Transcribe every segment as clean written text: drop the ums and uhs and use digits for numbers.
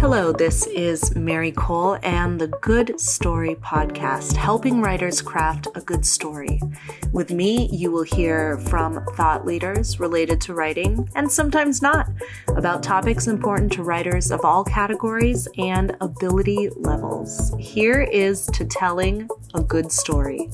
Hello, this is Mary Kole and the Good Story Podcast, helping writers craft a good story. With me, you will hear from thought leaders related to writing, and sometimes not, about topics important to writers of all categories and ability levels. Here is to telling a good story.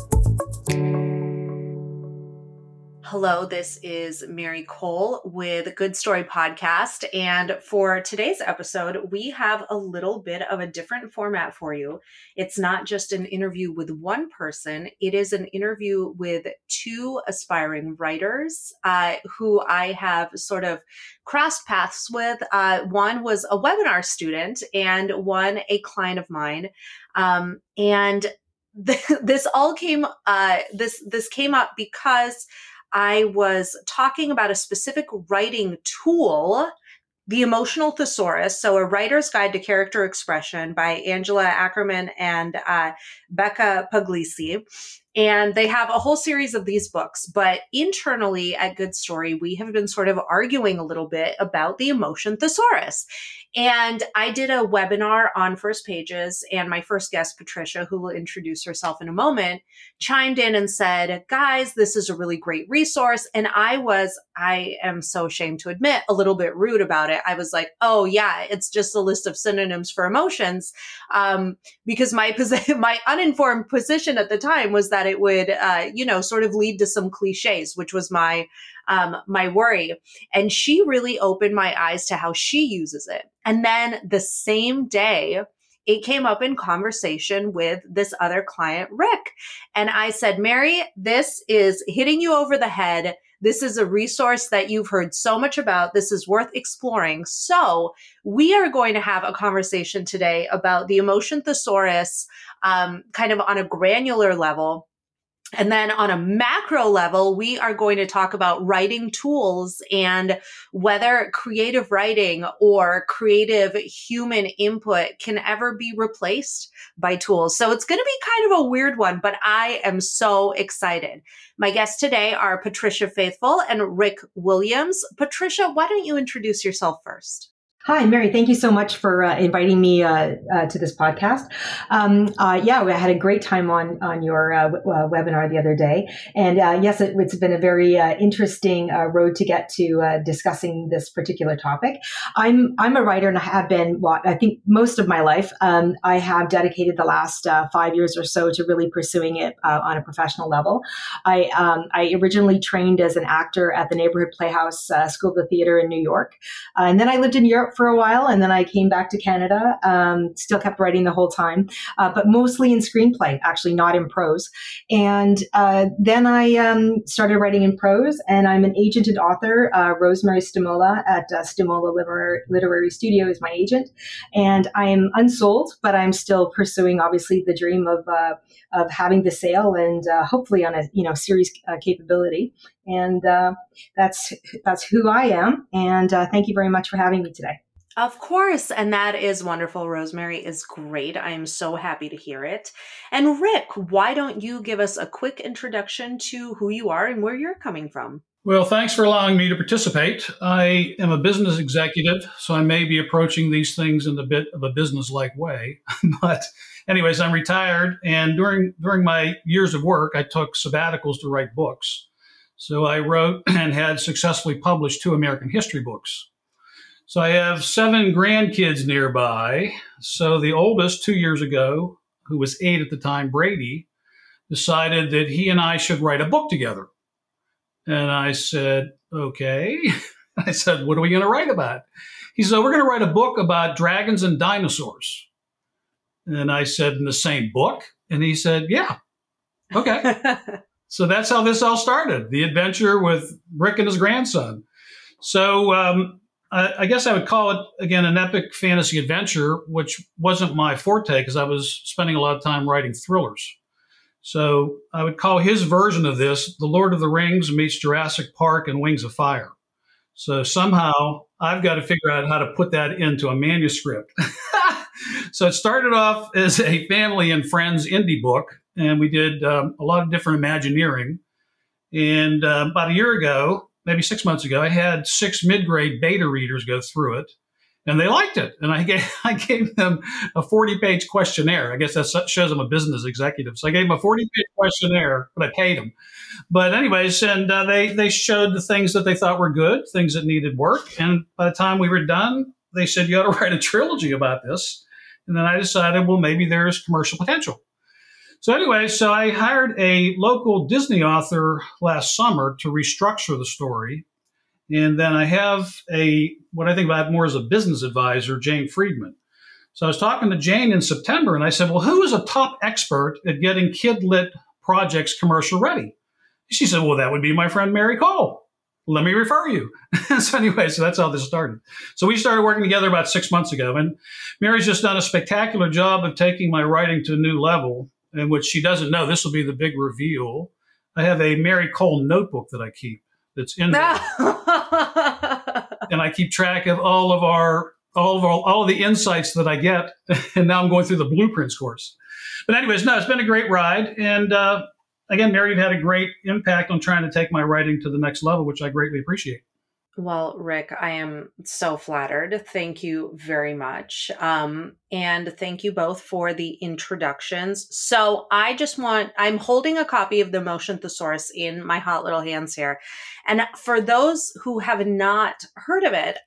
Hello, this is Mary Kole with Good Story Podcast, and for today's episode, we have a little bit of a different format for you. It's not just an interview with one person, it is an interview with two aspiring writers who I have sort of crossed paths with. One was a webinar student and one a client of mine, and this all came this came up because I was talking about a specific writing tool, The Emotional Thesaurus, so A Writer's Guide to Character Expression by Angela Ackerman and Becca Puglisi. And they have a whole series of these books. But internally at Good Story, we have been sort of arguing a little bit about The Emotion Thesaurus. And I did a webinar on First Pages, and my first guest, Patricia, who will introduce herself in a moment, chimed in and said, guys, this is a really great resource. And I am so ashamed to admit, a little bit rude about it. I was like, oh yeah, it's just a list of synonyms for emotions. Because my uninformed position at the time was that it would, sort of lead to some cliches, which was my worry. And she really opened my eyes to how she uses it. And then the same day, it came up in conversation with this other client, Rick. And I said, Mary, this is hitting you over the head. This is a resource that you've heard so much about. This is worth exploring. So we are going to have a conversation today about The Emotion Thesaurus, kind of on a granular level. And then on a macro level, we are going to talk about writing tools and whether creative writing or creative human input can ever be replaced by tools. So it's going to be kind of a weird one, but I am so excited. My guests today are Patricia Faithfull and Rick Williams. Patricia, why don't you introduce yourself first? Hi, Mary. Thank you so much for inviting me to this podcast. I had a great time on your webinar the other day. And yes, it's been a very interesting road to get to discussing this particular topic. I'm a writer, and I have been, I think, most of my life. I have dedicated the last 5 years or so to really pursuing it on a professional level. I originally trained as an actor at the Neighborhood Playhouse School of the Theater in New York. And then I lived in Europe for a while, and then I came back to Canada, still kept writing the whole time, but mostly in screenplay, actually not in prose. And then I started writing in prose, and I'm an agent and author. Rosemary Stimola at Stimola Literary Studio is my agent, and I am unsold, but I'm still pursuing, obviously, the dream of having the sale and hopefully on a series capability. And that's who I am. And thank you very much for having me today. Of course. And that is wonderful. Rosemary is great. I am so happy to hear it. And Rick, why don't you give us a quick introduction to who you are and where you're coming from? Well, thanks for allowing me to participate. I am a business executive, so I may be approaching these things in a bit of a business-like way. But anyways, I'm retired. And during my years of work, I took sabbaticals to write books. So I wrote and had successfully published 2 American history books. So I have 7 grandkids nearby. So the oldest, 2 years ago, who was 8 at the time, Brady, decided that he and I should write a book together. And I said, okay. I said, what are we going to write about? He said, we're going to write a book about dragons and dinosaurs. And I said, in the same book? And he said, yeah, okay. So that's how this all started, the adventure with Rick and his grandson. So I guess I would call it, again, an epic fantasy adventure, which wasn't my forte because I was spending a lot of time writing thrillers. So I would call his version of this The Lord of the Rings meets Jurassic Park and Wings of Fire. So somehow I've got to figure out how to put that into a manuscript. So it started off as a family and friends indie book. And we did a lot of different Imagineering. And about a year ago, maybe 6 months ago, I had 6 mid-grade beta readers go through it. And they liked it. And I gave them a 40-page questionnaire. I guess that shows I'm a business executive. So I gave them a 40-page questionnaire, but I paid them. But anyways, and they showed the things that they thought were good, things that needed work. And by the time we were done, they said, you ought to write a trilogy about this. And then I decided, well, maybe there's commercial potential. So anyway, so I hired a local Disney author last summer to restructure the story. And then I have what I think about more as a business advisor, Jane Friedman. So I was talking to Jane in September, and I said, well, who is a top expert at getting kid-lit projects commercial ready? She said, well, that would be my friend Mary Kole. Let me refer you. So anyway, so that's how this started. So we started working together about 6 months ago, and Mary's just done a spectacular job of taking my writing to a new level, in which she doesn't know. This will be the big reveal. I have a Mary Kole notebook that I keep. That's in there. And I keep track of all of the insights that I get. And now I'm going through the blueprints course. But anyways, no, it's been a great ride. And again, Mary, you've had a great impact on trying to take my writing to the next level, which I greatly appreciate. Well, Rick, I am so flattered. Thank you very much. And thank you both for the introductions. So I'm holding a copy of The Emotion Thesaurus in my hot little hands here. And for those who have not heard of it,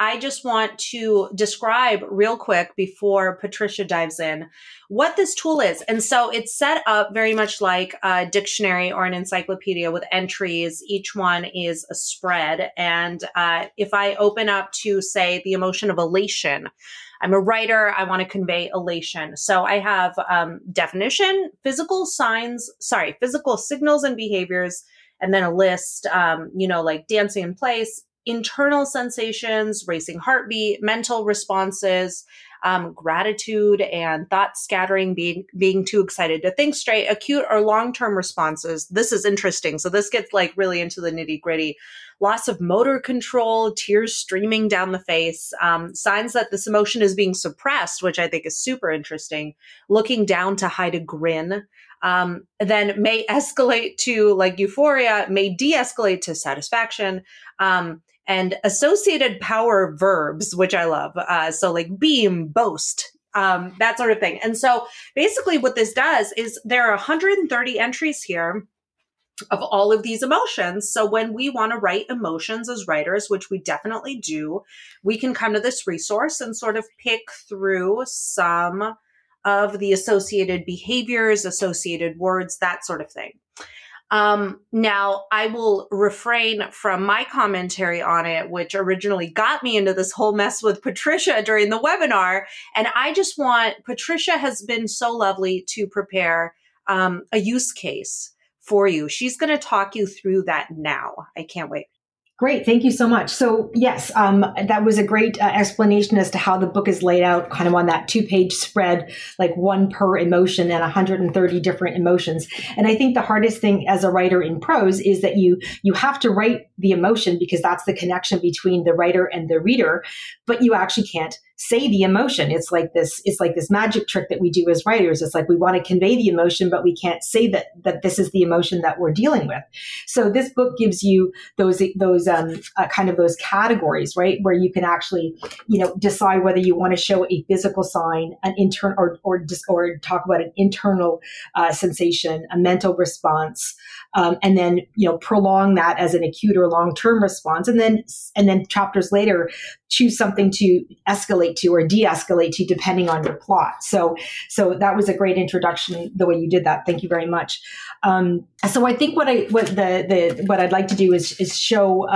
I just want to describe real quick before Patricia dives in what this tool is. And so it's set up very much like a dictionary or an encyclopedia with entries. Each one is a spread. And if I open up to, say, the emotion of elation, I'm a writer, I want to convey elation. So I have definition, physical signals and behaviors, and then a list, like dancing in place, internal sensations, racing heartbeat, mental responses, gratitude and thought scattering, being too excited to think straight, acute or long-term responses. This is interesting. So this gets like really into the nitty-gritty. Loss of motor control, tears streaming down the face, signs that this emotion is being suppressed, which I think is super interesting. Looking down to hide a grin. Then may escalate to like euphoria, may de-escalate to satisfaction, and associated power verbs, which I love. So like beam, boast, that sort of thing. And so basically what this does is there are 130 entries here of all of these emotions. So when we want to write emotions as writers, which we definitely do, we can come to this resource and sort of pick through some of the associated behaviors, associated words, that sort of thing. Now, I will refrain from my commentary on it, which originally got me into this whole mess with Patricia during the webinar. And I just Patricia has been so lovely to prepare a use case for you. She's going to talk you through that now. I can't wait. Great. Thank you so much. So yes, that was a great explanation as to how the book is laid out, kind of on that 2-page spread, like one per emotion and 130 different emotions. And I think the hardest thing as a writer in prose is that you have to write the emotion because that's the connection between the writer and the reader, but you actually can't say the emotion. It's like this magic trick that we do as writers. It's like we want to convey the emotion, but we can't say that this is the emotion that we're dealing with. So this book gives you those categories, right, where you can actually decide whether you want to show a physical sign, an internal or talk about an internal sensation, a mental response, and then prolong that as an acute or long-term response, and then chapters later choose something to escalate to or de-escalate to, depending on your plot. So that was a great introduction, the way you did that. Thank you very much. So I think what I'd like to do is show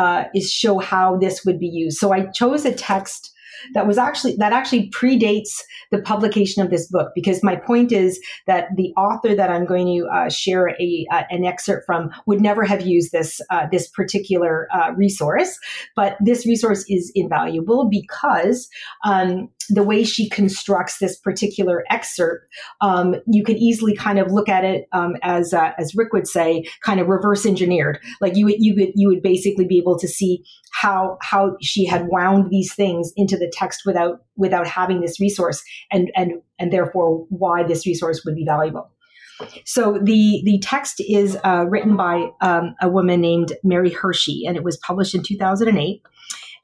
how this would be used. So I chose a text that actually predates the publication of this book, because my point is that the author that I'm going to share an excerpt from would never have used this particular resource. But this resource is invaluable because the way she constructs this particular excerpt, you could easily kind of look at it as Rick would say, kind of reverse engineered. Like you would basically be able to see how she had wound these things into the text without having this resource, and therefore why this resource would be valuable. So the text is written by a woman named Mary Hershey, and it was published in 2008.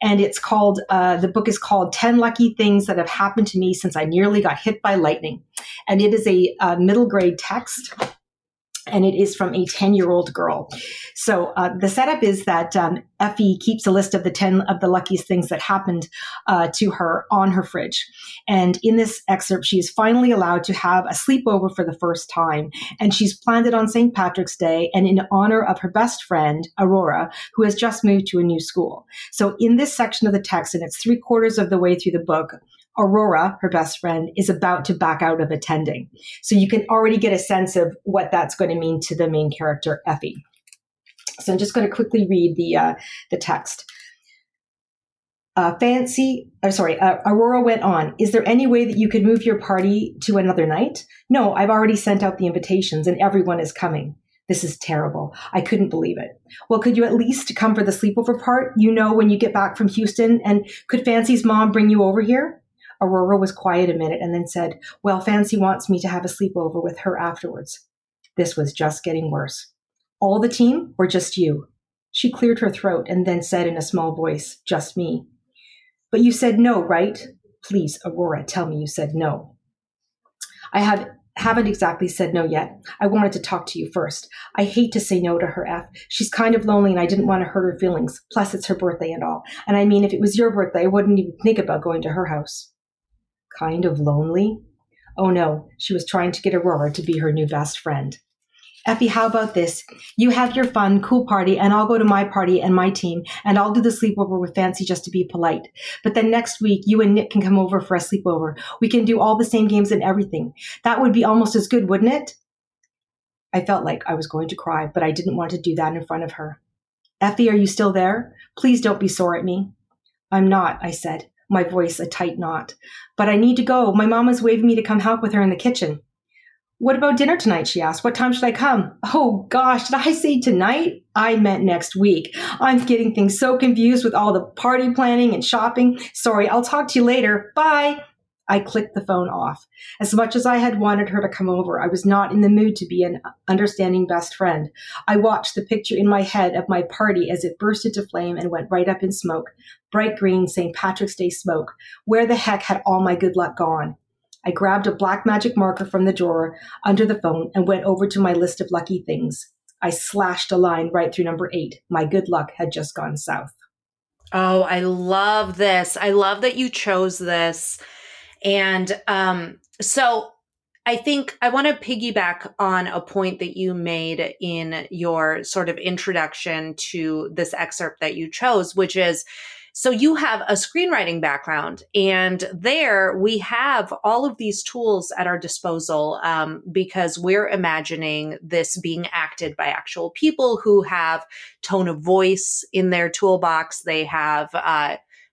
And it's called, the book is called 10 Lucky Things That Have Happened to Me Since I Nearly Got Hit by Lightning. And it is a middle grade text. And it is from a 10-year-old girl. So the setup is that Effie keeps a list of the 10 of the luckiest things that happened to her on her fridge. And in this excerpt, she is finally allowed to have a sleepover for the first time. And she's planned it on St. Patrick's Day and in honor of her best friend, Aurora, who has just moved to a new school. So in this section of the text, and it's 3/4 of the way through the book, Aurora, her best friend, is about to back out of attending. So you can already get a sense of what that's going to mean to the main character, Effie. So I'm just going to quickly read the text. Aurora went on. Is there any way that you could move your party to another night? No, I've already sent out the invitations and everyone is coming. This is terrible. I couldn't believe it. Well, could you at least come for the sleepover part, you know, when you get back from Houston? And could Fancy's mom bring you over here? Aurora was quiet a minute and then said, well, Fancy wants me to have a sleepover with her afterwards. This was just getting worse. All the team or just you? She cleared her throat and then said in a small voice, just me. But you said no, right? Please, Aurora, tell me you said no. I haven't exactly said no yet. I wanted to talk to you first. I hate to say no to her, F. She's kind of lonely and I didn't want to hurt her feelings. Plus, it's her birthday and all. And I mean, if it was your birthday, I wouldn't even think about going to her house. Kind of lonely? Oh no, she was trying to get Aurora to be her new best friend. Effie, how about this? You have your fun, cool party, and I'll go to my party and my team, and I'll do the sleepover with Fancy just to be polite. But then next week, you and Nick can come over for a sleepover. We can do all the same games and everything. That would be almost as good, wouldn't it? I felt like I was going to cry, but I didn't want to do that in front of her. Effie, are you still there? Please don't be sore at me. I'm not, I said, my voice a tight knot. But I need to go. My mom is waving me to come help with her in the kitchen. What about dinner tonight? She asked. What time should I come? Oh gosh, did I say tonight? I meant next week. I'm getting things so confused with all the party planning and shopping. Sorry, I'll talk to you later. Bye. I clicked the phone off. As much as I had wanted her to come over, I was not in the mood to be an understanding best friend. I watched the picture in my head of my party as it burst into flame and went right up in smoke. Bright green St. Patrick's Day smoke. Where the heck had all my good luck gone? I grabbed a black magic marker from the drawer under the phone and went over to my list of lucky things. I slashed a line right through number 8. My good luck had just gone south. Oh, I love this. I love that you chose this. And so I think I want to piggyback on a point that you made in your sort of introduction to this excerpt that you chose, which is, so you have a screenwriting background, and there we have all of these tools at our disposal because we're imagining this being acted by actual people who have tone of voice in their toolbox. They have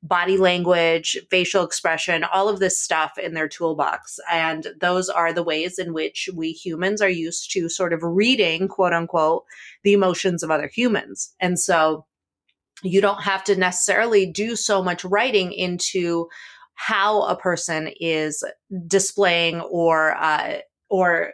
body language, facial expression, all of this stuff in their toolbox. And those are the ways in which we humans are used to sort of reading, quote unquote, the emotions of other humans. And so you don't have to necessarily do so much writing into how a person is displaying or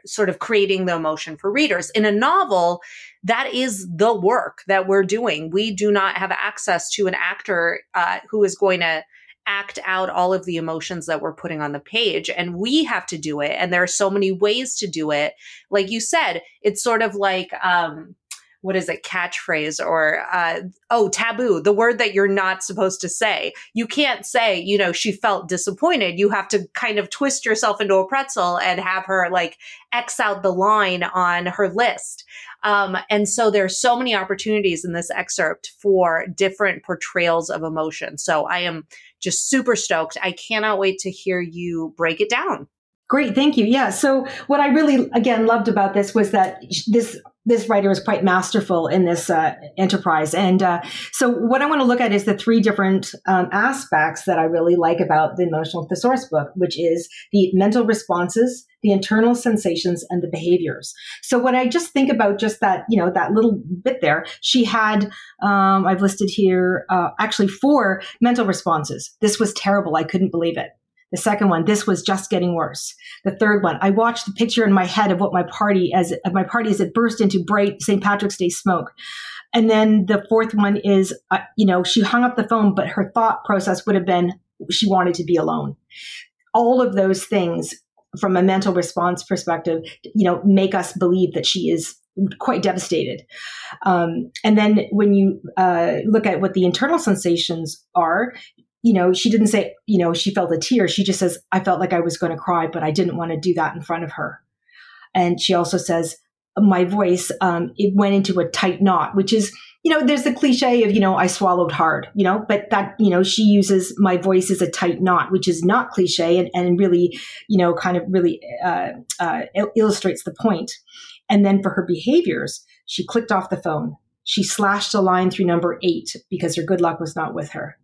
sort of creating the emotion for readers. In a novel, that is the work that we're doing. We do not have access to an actor who is going to act out all of the emotions that we're putting on the page, and we have to do it. And there are so many ways to do it. Like you said, it's sort of like, what is it, catchphrase or, taboo, the word that you're not supposed to say. You can't say, you know, she felt disappointed. You have to kind of twist yourself into a pretzel and have her like X out the line on her list. And so there's so many opportunities in this excerpt for different portrayals of emotion. So I am just super stoked. I cannot wait to hear you break it down. Great. Thank you. Yeah. So what I really, again, loved about this was that this writer is quite masterful in this enterprise. And so what I want to look at is the 3 different aspects that I really like about the Emotional Thesaurus book, which is the mental responses, the internal sensations, and the behaviors. So when I just think about just that, you know, that little bit there, she had, I've listed here, actually 4 mental responses. This was terrible. I couldn't believe it. The second one, this was just getting worse. The third one, I watched the picture in my head of my party as it burst into bright St. Patrick's Day smoke. And then the fourth one is, she hung up the phone, but her thought process would have been she wanted to be alone. All of those things from a mental response perspective, make us believe that she is quite devastated. And then when you look at what the internal sensations are, she didn't say, she felt a tear. She just says, I felt like I was going to cry, but I didn't want to do that in front of her. And she also says, my voice, it went into a tight knot, which is, there's the cliche of, I swallowed hard, but that, she uses my voice as a tight knot, which is not cliche and really, illustrates the point. And then for her behaviors, she clicked off the phone. She slashed a line through number 8 because her good luck was not with her.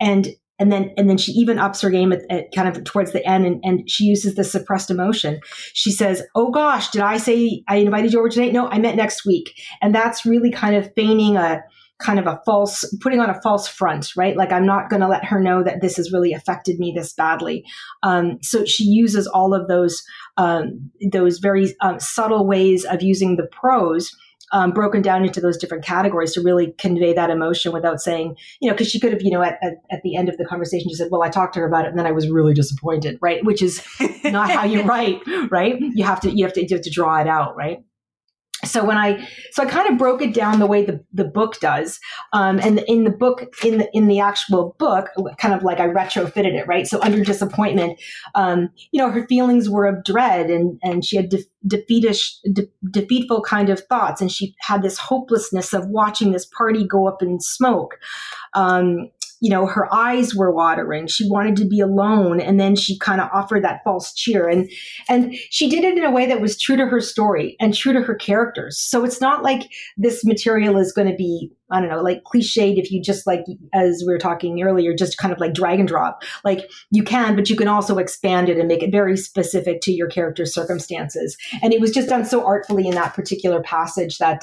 And then she even ups her game at kind of towards the end, and she uses the suppressed emotion. She says, oh gosh, did I say I invited you over tonight? No, I meant next week. And that's really kind of feigning putting on a false front, right? Like, I'm not going to let her know that this has really affected me this badly. So she uses all of those very subtle ways of using the prose, broken down into those different categories to really convey that emotion without saying, because she could have, at the end of the conversation, she said, well, I talked to her about it and then I was really disappointed, right? Which is not how you write, right? You have to draw it out, right? So I kind of broke it down the way the book does. And in the book, in the actual book, kind of like I retrofitted it, right? So under disappointment, her feelings were of dread and she had defeatful kind of thoughts. And she had this hopelessness of watching this party go up in smoke. Her eyes were watering. She wanted to be alone. And then she kind of offered that false cheer. And she did it in a way that was true to her story and true to her characters. So it's not like this material is going to be, I don't know, like cliched if you just like, as we were talking earlier, just kind of like drag and drop. Like you can, but you can also expand it and make it very specific to your character's circumstances. And it was just done so artfully in that particular passage that,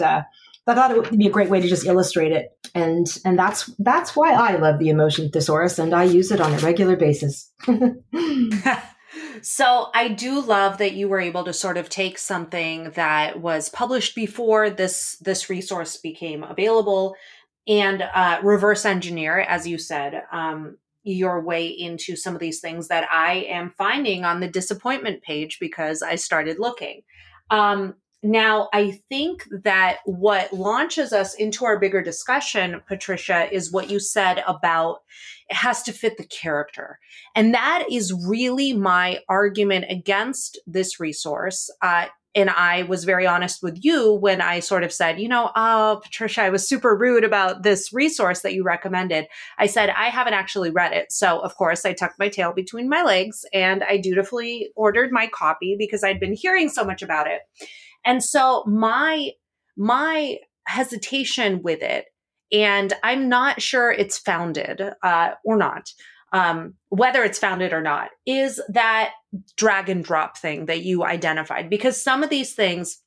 I thought it would be a great way to just illustrate it. And that's why I love the Emotion Thesaurus, and I use it on a regular basis. So I do love that you were able to sort of take something that was published before this resource became available and reverse engineer, as you said, your way into some of these things that I am finding on the disappointment page because I started looking. Now, I think that what launches us into our bigger discussion, Patricia, is what you said about it has to fit the character. And that is really my argument against this resource. And I was very honest with you when I sort of said, oh, Patricia, I was super rude about this resource that you recommended. I said, I haven't actually read it. So, of course, I tucked my tail between my legs and I dutifully ordered my copy because I'd been hearing so much about it. And so my hesitation with it, and I'm not sure it's founded or not, whether it's founded or not, is that drag and drop thing that you identified. Because some of these things,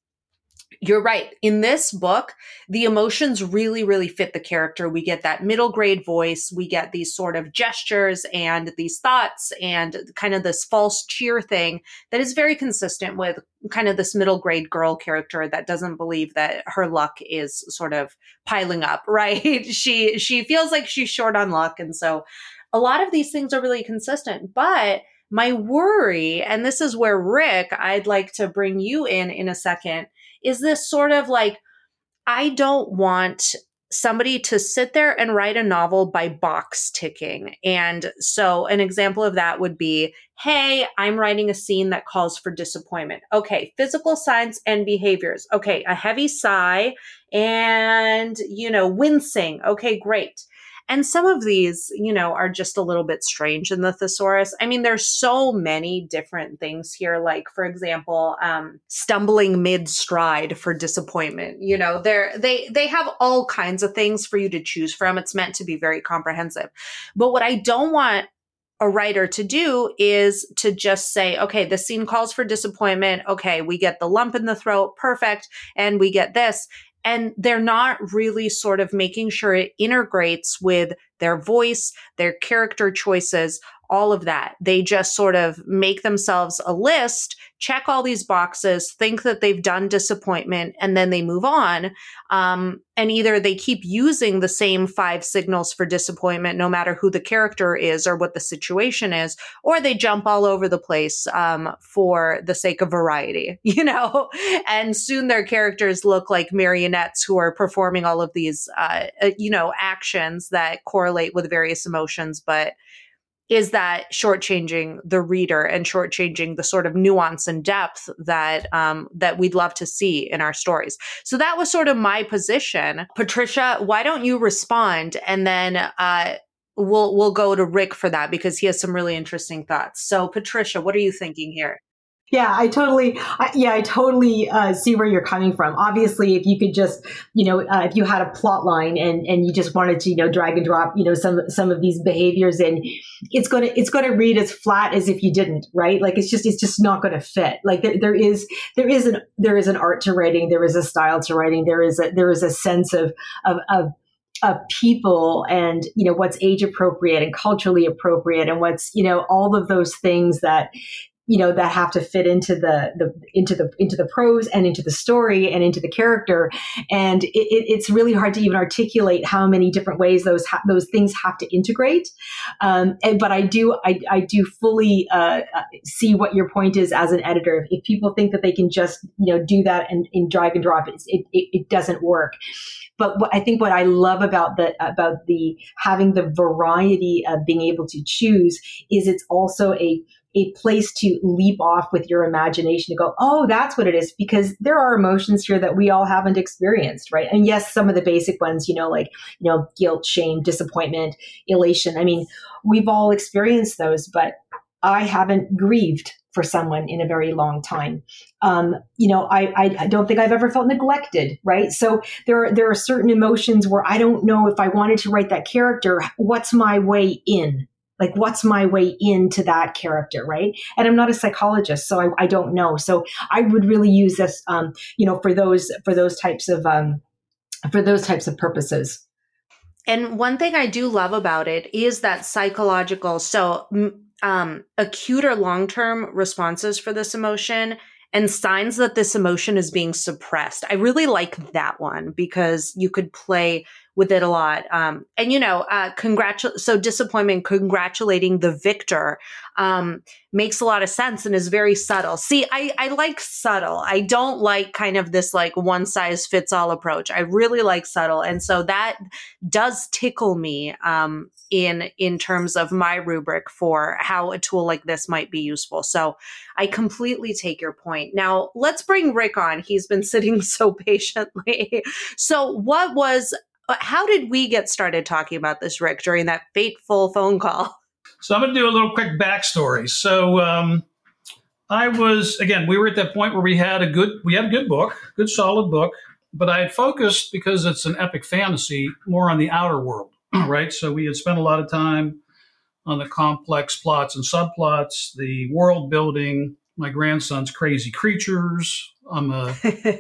you're right. In this book, the emotions really, really fit the character. We get that middle grade voice. We get these sort of gestures and these thoughts and kind of this false cheer thing that is very consistent with kind of this middle grade girl character that doesn't believe that her luck is sort of piling up, right? She feels like she's short on luck. And so a lot of these things are really consistent, but my worry, and this is where Rick, I'd like to bring you in a second, is this sort of like, I don't want somebody to sit there and write a novel by box ticking. And so an example of that would be, hey, I'm writing a scene that calls for disappointment. Okay, physical signs and behaviors. Okay, a heavy sigh and, wincing. Okay, great. And some of these, are just a little bit strange in the thesaurus. I mean, there's so many different things here. Like, for example, stumbling mid-stride for disappointment. They have all kinds of things for you to choose from. It's meant to be very comprehensive. But what I don't want a writer to do is to just say, okay, this scene calls for disappointment. Okay, we get the lump in the throat. Perfect. And we get this. And they're not really sort of making sure it integrates with their voice, their character choices, all of that. They just sort of make themselves a list, check all these boxes, think that they've done disappointment, and then they move on. And either they keep using the same 5 signals for disappointment, no matter who the character is or what the situation is, or they jump all over the place for the sake of variety, you know? And soon their characters look like marionettes who are performing all of these, actions that correlate with various emotions, but is that shortchanging the reader and shortchanging the sort of nuance and depth that we'd love to see in our stories? So that was sort of my position. Patricia, why don't you respond? And then we'll go to Rick for that because he has some really interesting thoughts. So Patricia, what are you thinking here? Yeah, I totally see where you're coming from. Obviously, if you could just, if you had a plot line and you just wanted to, drag and drop, some of these behaviors in, it's going to read as flat as if you didn't, right? Like it's just not going to fit. Like there is an art to writing, there is a style to writing, there is a sense of people and, what's age appropriate and culturally appropriate and what's, all of those things that that have to fit into the prose and into the story and into the character, and it's really hard to even articulate how many different ways those things have to integrate. But I do fully see what your point is as an editor. If people think that they can just do that and drag and drop, it doesn't work. But I think what I love about the having the variety of being able to choose is it's also a place to leap off with your imagination to go, oh, that's what it is, because there are emotions here that we all haven't experienced, right? And yes, some of the basic ones, guilt, shame, disappointment, elation. I mean, we've all experienced those, but I haven't grieved for someone in a very long time. I don't think I've ever felt neglected, right? So there are certain emotions where I don't know if I wanted to write that character, what's my way in? Like, what's my way into that character, right? And I'm not a psychologist, so I don't know. So I would really use this, for those types of purposes. And one thing I do love about it is that psychological, acute or long-term responses for this emotion and signs that this emotion is being suppressed. I really like that one because you could play with it a lot. Disappointment, congratulating the victor makes a lot of sense and is very subtle. See, I like subtle. I don't like kind of this like one size fits all approach. I really like subtle. And so that does tickle me in terms of my rubric for how a tool like this might be useful. So I completely take your point. Now let's bring Rick on. He's been sitting so patiently. So how did we get started talking about this, Rick, during that fateful phone call? So I'm going to do a little quick backstory. So we were at that point where we had a good solid book, but I had focused, because it's an epic fantasy, more on the outer world, right? So we had spent a lot of time on the complex plots and subplots, the world building, my grandson's crazy creatures. I'm a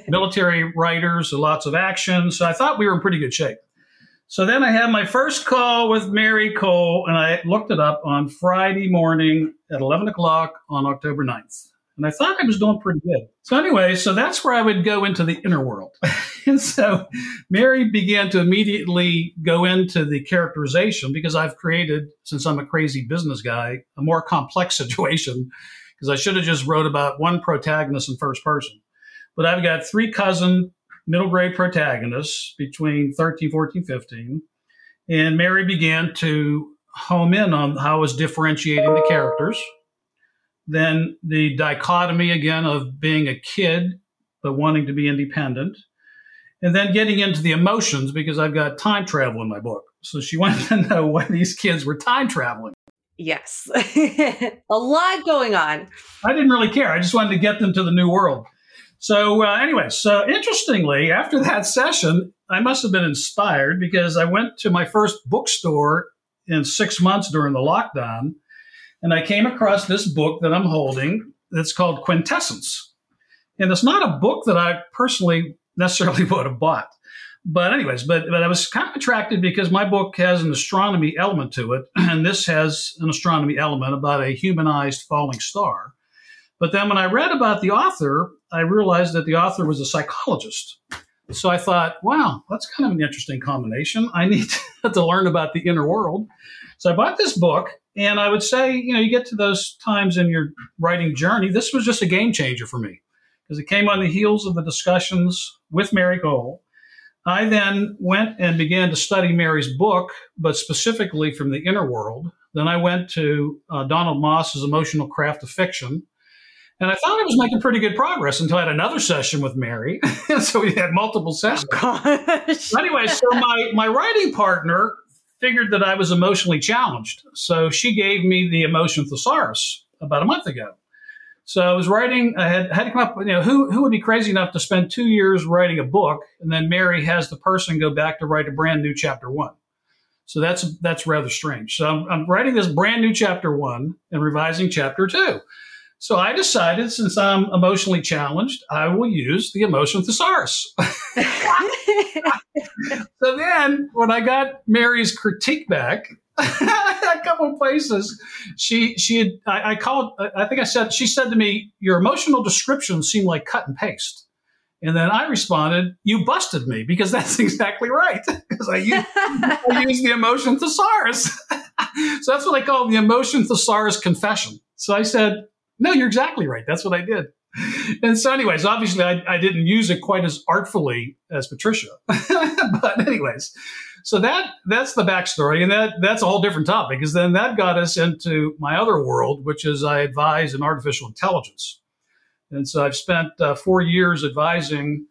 military writer, so lots of action. So I thought we were in pretty good shape. So then I had my first call with Mary Kole, and I looked it up on Friday morning at 11 o'clock on October 9th. And I thought I was doing pretty good. So anyway, that's where I would go into the inner world. And so Mary began to immediately go into the characterization, because I've created, since I'm a crazy business guy, a more complex situation, because I should have just wrote about one protagonist in first person. But I've got 3 cousin middle grade protagonists between 13, 14, 15. And Mary began to home in on how I was differentiating the characters. Then the dichotomy again of being a kid, but wanting to be independent. And then getting into the emotions, because I've got time travel in my book. So she wanted to know why these kids were time traveling. Yes, a lot going on. I didn't really care. I just wanted to get them to the new world. So anyway, interestingly, after that session, I must have been inspired, because I went to my first bookstore in 6 months during the lockdown, and I came across this book that I'm holding that's called Quintessence. And it's not a book that I personally necessarily would have bought. But anyways, but I was kind of attracted because my book has an astronomy element to it, and this has an astronomy element about a humanized falling star. But then when I read about the author, I realized that the author was a psychologist. So I thought, wow, that's kind of an interesting combination. I need to learn about the inner world. So I bought this book, and I would say, you know, you get to those times in your writing journey. This was just a game changer for me because it came on the heels of the discussions with Mary Kole. I then went and began to study Mary's book, but specifically from the inner world. Then I went to Donald Moss's Emotional Craft of Fiction. And I thought I was making pretty good progress until I had another session with Mary. So we had multiple sessions. Gosh. Anyway, so my writing partner figured that I was emotionally challenged. So she gave me The Emotion Thesaurus about a month ago. So I was writing, I had to come up with, you know, who would be crazy enough to spend 2 years writing a book, and then Mary has the person go back to write a brand new chapter one. So that's rather strange. So I'm writing this brand new chapter one and revising chapter two. So I decided, since I'm emotionally challenged, I will use The Emotion Thesaurus. So then when I got Mary's critique back, a couple of places, she said to me, your emotional descriptions seem like cut and paste. And then I responded, you busted me, because that's exactly right. Because I used The Emotion Thesaurus. So that's what I call the Emotion Thesaurus confession. So I said, no, you're exactly right. That's what I did. And so anyways, obviously I didn't use it quite as artfully as Patricia. But anyways, so that's the backstory. And that's a whole different topic, because then that got us into my other world, which is I advise in artificial intelligence. And so I've spent 4 years advising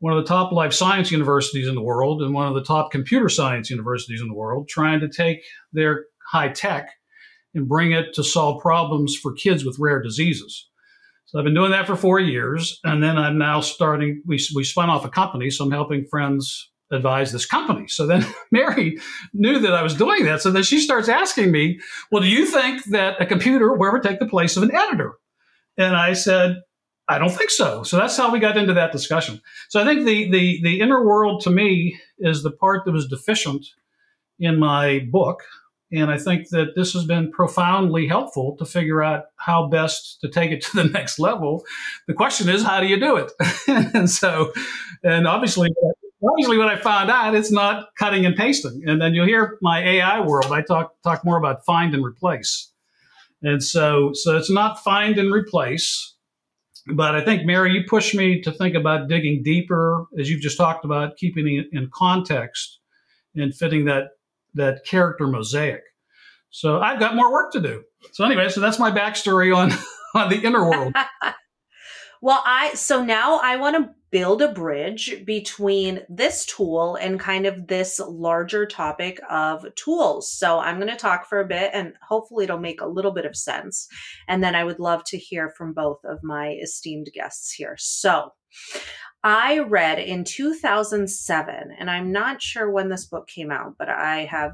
one of the top life science universities in the world and one of the top computer science universities in the world, trying to take their high tech and bring it to solve problems for kids with rare diseases. So I've been doing that for 4 years. And then I'm now starting, we spun off a company. So I'm helping friends advise this company. So then Mary knew that I was doing that. So then she starts asking me, well, do you think that a computer will ever take the place of an editor? And I said, I don't think so. So that's how we got into that discussion. So I think the inner world to me is the part that was deficient in my book. And I think that this has been profoundly helpful to figure out how best to take it to the next level. The question is, how do you do it? And obviously when I found out, it's not cutting and pasting. And then you'll hear my AI world, I talk more about find and replace. And so it's not find and replace. But I think, Mary, you pushed me to think about digging deeper, as you've just talked about, keeping it in context and fitting that character mosaic. So I've got more work to do. So anyway, so that's my backstory on the inner world. Well, so now I want to build a bridge between this tool and kind of this larger topic of tools. So I'm going to talk for a bit and hopefully it'll make a little bit of sense. And then I would love to hear from both of my esteemed guests here. So I read in 2007, and I'm not sure when this book came out, but I have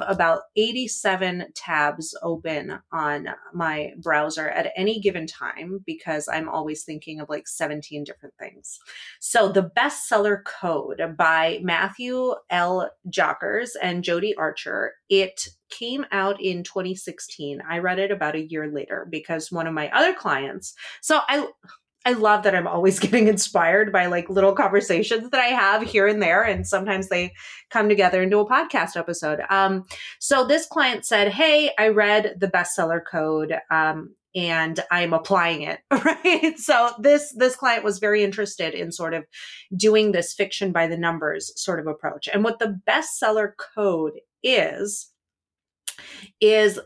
about 87 tabs open on my browser at any given time because I'm always thinking of like 17 different things. So The Best Seller Code by Matthew L. Jockers and Jody Archer, it came out in 2016. I read it about a year later because one of my other clients, so I love that I'm always getting inspired by like little conversations that I have here and there. And sometimes they come together into a podcast episode. So this client said, hey, I read The Best Seller Code and I'm applying it. Right. So this client was very interested in sort of doing this fiction by the numbers sort of approach. And what The Best Seller Code is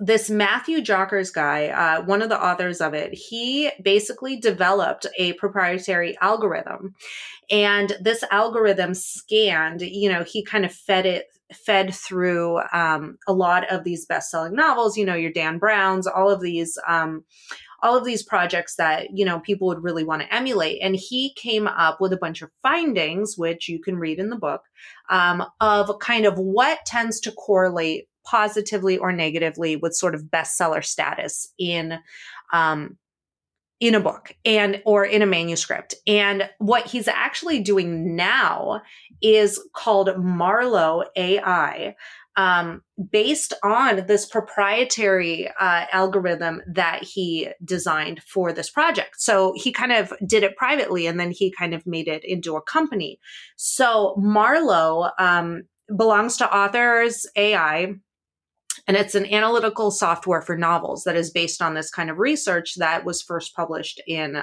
this Matthew Jockers guy, one of the authors of it, he basically developed a proprietary algorithm. And this algorithm scanned, you know, he kind of fed through a lot of these best-selling novels, you know, your Dan Browns, all of these projects that, you know, people would really want to emulate. And he came up with a bunch of findings, which you can read in the book, of kind of what tends to correlate positively or negatively with sort of bestseller status in a book and or in a manuscript. And what he's actually doing now is called Marlowe AI, based on this proprietary algorithm that he designed for this project. So he kind of did it privately, and then he kind of made it into a company. So Marlowe belongs to Authors AI, and it's an analytical software for novels that is based on this kind of research that was first published in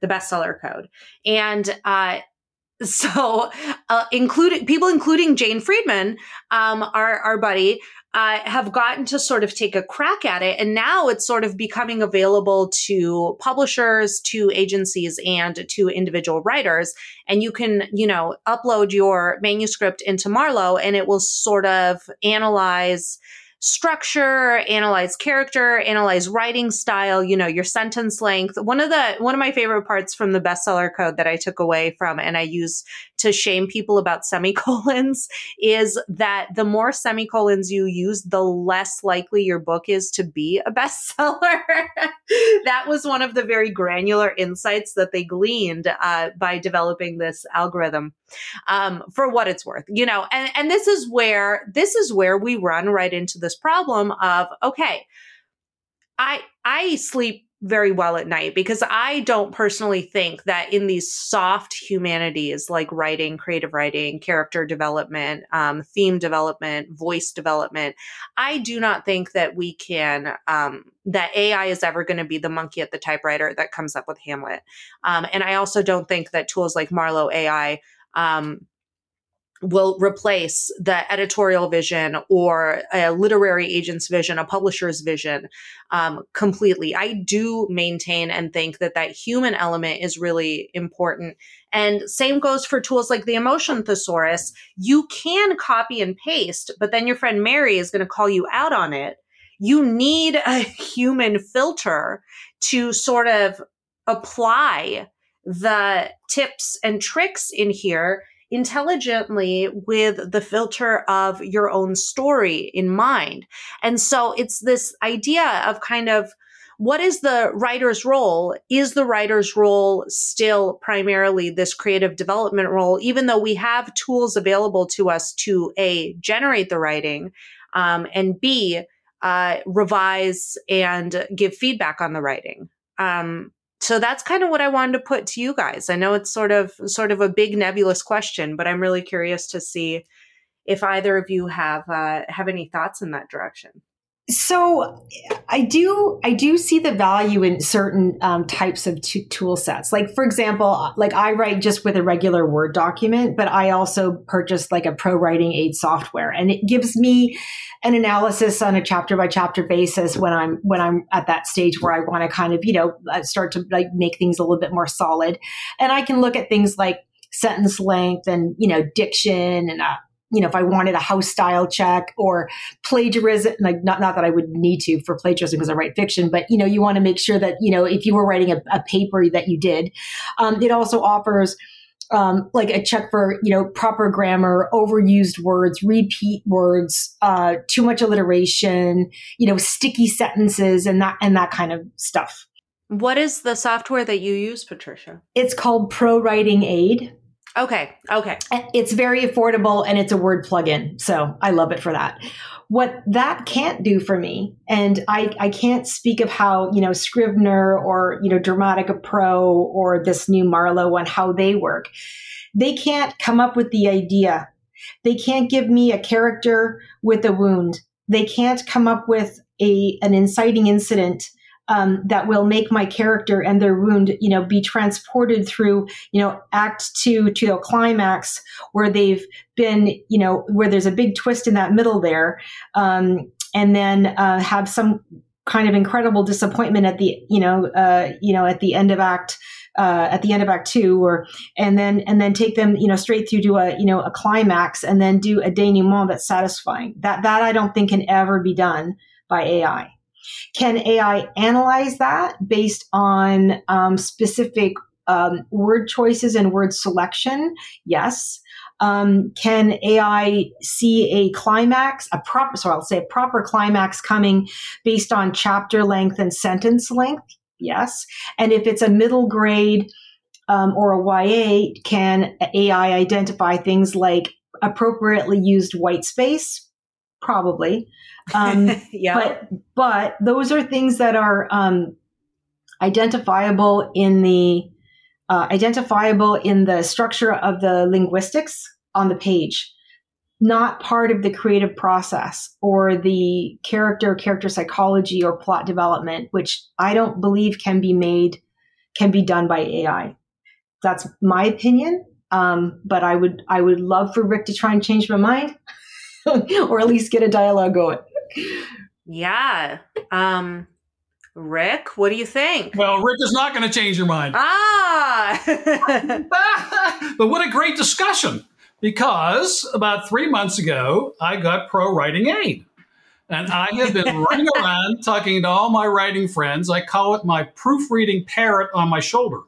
The Best Seller Code. And including Jane Friedman, our buddy, have gotten to sort of take a crack at it. And now it's sort of becoming available to publishers, to agencies, and to individual writers. And you can, upload your manuscript into Marlowe, and it will sort of analyze structure, analyze character, analyze writing style, your sentence length. One of my favorite parts from The Bestseller Code that I took away from, and I use to shame people about semicolons, is that the more semicolons you use, the less likely your book is to be a bestseller. That was one of the very granular insights that they gleaned by developing this algorithm, for what it's worth, and this is where we run right into this problem of, okay, I sleep very well at night because I don't personally think that in these soft humanities like writing, creative writing, character development, theme development, voice development, I do not think that we can, that AI is ever going to be the monkey at the typewriter that comes up with Hamlet. And I also don't think that tools like Marlowe AI, will replace the editorial vision or a literary agent's vision, a publisher's vision, completely. I do maintain and think that human element is really important. And same goes for tools like the Emotion Thesaurus. You can copy and paste, but then your friend Mary is going to call you out on it. You need a human filter to sort of apply the tips and tricks in here intelligently with the filter of your own story in mind. And so it's this idea of kind of, what is the writer's role? Is the writer's role still primarily this creative development role, even though we have tools available to us to A, generate the writing, and B, revise and give feedback on the writing? So that's kind of what I wanted to put to you guys. I know it's sort of a big nebulous question, but I'm really curious to see if either of you have any thoughts in that direction. So I do see the value in certain types of tool sets. Like, for example, like I write just with a regular Word document, but I also purchased like a ProWritingAid software, and it gives me an analysis on a chapter by chapter basis when I'm at that stage where I want to kind of, start to like make things a little bit more solid. And I can look at things like sentence length and, diction and, if I wanted a house style check or plagiarism, like not that I would need to for plagiarism because I write fiction, but you want to make sure that, if you were writing a paper that you did, it also offers like a check for, proper grammar, overused words, repeat words, too much alliteration, sticky sentences and that kind of stuff. What is the software that you use, Patricia? It's called ProWritingAid. Okay. It's very affordable, and it's a Word plugin, so I love it for that. What that can't do for me, and I can't speak of how, Scrivener or, Dramatica Pro or this new Marlowe one, how they work. They can't come up with the idea. They can't give me a character with a wound. They can't come up with an inciting incident that will make my character and their wound, be transported through, act 2 to a climax where they've been, where there's a big twist in that middle there, and then have some kind of incredible disappointment at the, at the end of act 2, or and then take them, straight through to a, a climax, and then do a denouement that's satisfying. That I don't think can ever be done by AI. Can AI analyze that based on specific word choices and word selection? Yes. Can AI see a climax, a proper climax coming based on chapter length and sentence length? Yes. And if it's a middle grade or a YA, can AI identify things like appropriately used white space? Probably. Yeah. But those are things that are identifiable in the structure of the linguistics on the page, not part of the creative process or the character psychology or plot development, which I don't believe can be done by AI. That's my opinion. But I would love for Rick to try and change my mind or at least get a dialogue going. Yeah. Rick, what do you think? Well, Rick is not going to change your mind. Ah! But what a great discussion, because about 3 months ago, I got ProWritingAid. And I have been running around talking to all my writing friends. I call it my proofreading parrot on my shoulder,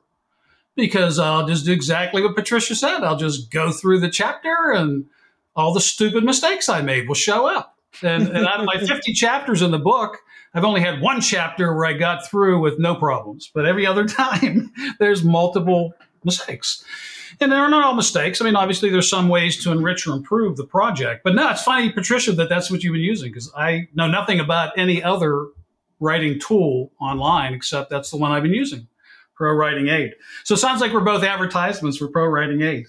because I'll just do exactly what Patricia said. I'll just go through the chapter and all the stupid mistakes I made will show up. And out of my 50 chapters in the book, I've only had one chapter where I got through with no problems, but every other time there's multiple mistakes. And they're not all mistakes. I mean, obviously there's some ways to enrich or improve the project, but no, it's funny, Patricia, that's what you've been using, because I know nothing about any other writing tool online, except that's the one I've been using, ProWritingAid. So it sounds like we're both advertisements for ProWritingAid.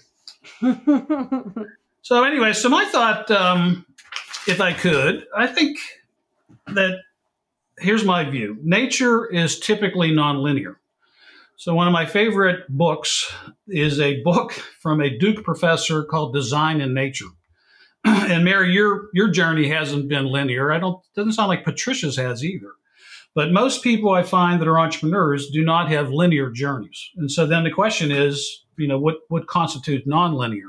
So anyway, so my thought, if I could, I think that here's my view. Nature is typically nonlinear. So one of my favorite books is a book from a Duke professor called Design in Nature. And Mary, your journey hasn't been linear. Doesn't sound like Patricia's has either. But most people I find that are entrepreneurs do not have linear journeys. And so then the question is, what constitutes nonlinear?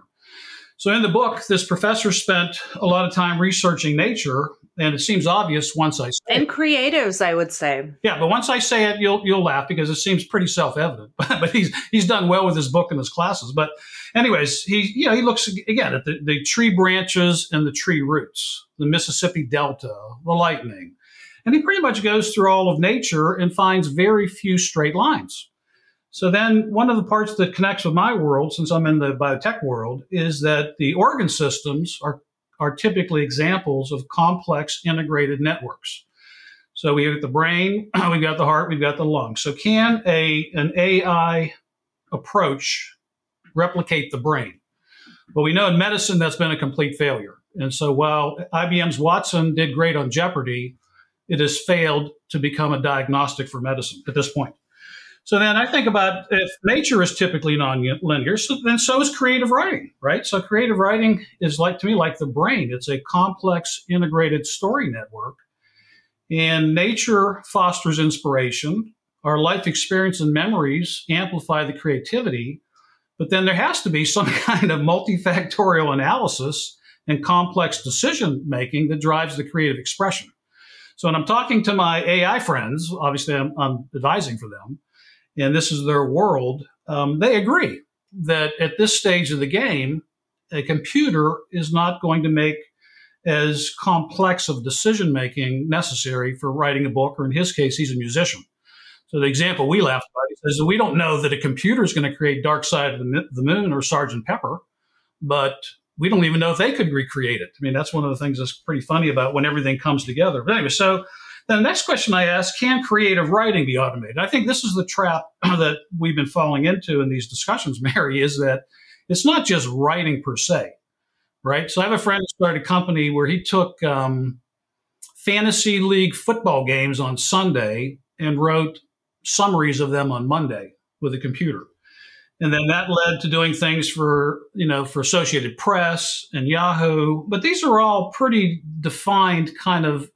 So in the book, this professor spent a lot of time researching nature, and it seems obvious once I say it. And creatives, I would say. Yeah, but once I say it, you'll laugh, because it seems pretty self-evident. But he's done well with his book and his classes. But anyways, he looks again at the tree branches and the tree roots, the Mississippi Delta, the lightning. And he pretty much goes through all of nature and finds very few straight lines. So then one of the parts that connects with my world, since I'm in the biotech world, is that the organ systems are typically examples of complex integrated networks. So we have the brain, we've got the heart, we've got the lungs. So can an AI approach replicate the brain? Well, we know in medicine that's been a complete failure. And so while IBM's Watson did great on Jeopardy, it has failed to become a diagnostic for medicine at this point. So then I think about, if nature is typically nonlinear, so is creative writing, right? So creative writing is, like the brain. It's a complex, integrated story network. And nature fosters inspiration. Our life experience and memories amplify the creativity. But then there has to be some kind of multifactorial analysis and complex decision-making that drives the creative expression. So when I'm talking to my AI friends, obviously I'm advising for them, and this is their world, they agree that at this stage of the game, a computer is not going to make as complex of decision-making necessary for writing a book, or in his case, he's a musician. So the example we laughed about is that we don't know that a computer is going to create Dark Side of the Moon or Sgt. Pepper, but we don't even know if they could recreate it. I mean, that's one of the things that's pretty funny about when everything comes together. But anyway, so then the next question I ask, can creative writing be automated? I think this is the trap that we've been falling into in these discussions, Mary, is that it's not just writing per se, right? So I have a friend who started a company where he took fantasy league football games on Sunday and wrote summaries of them on Monday with a computer. And then that led to doing things for Associated Press and Yahoo. But these are all pretty defined kind of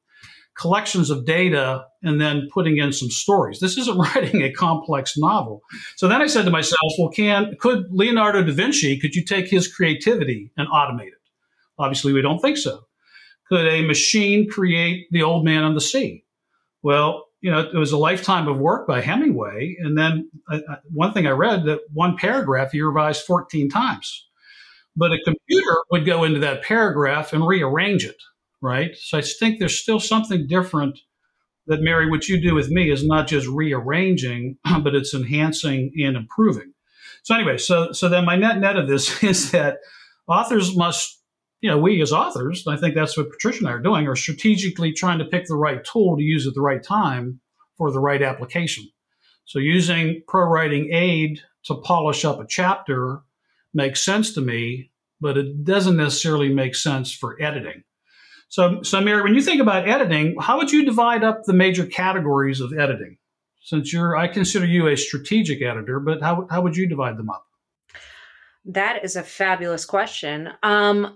collections of data and then putting in some stories. This isn't writing a complex novel. So then I said to myself, well, could Leonardo da Vinci, could you take his creativity and automate it? Obviously, we don't think so. Could a machine create The Old Man and the Sea? Well, it was a lifetime of work by Hemingway. And then one thing I read, that one paragraph he revised 14 times. But a computer would go into that paragraph and rearrange it. Right. So I think there's still something different that, Mary, what you do with me is not just rearranging, but it's enhancing and improving. So anyway, so then my net of this is that authors must, we as authors, and I think that's what Patricia and I are doing, are strategically trying to pick the right tool to use at the right time for the right application. So using ProWritingAid to polish up a chapter makes sense to me, but it doesn't necessarily make sense for editing. So Mary, when you think about editing, how would you divide up the major categories of editing? Since I consider you a strategic editor, but how would you divide them up? That is a fabulous question.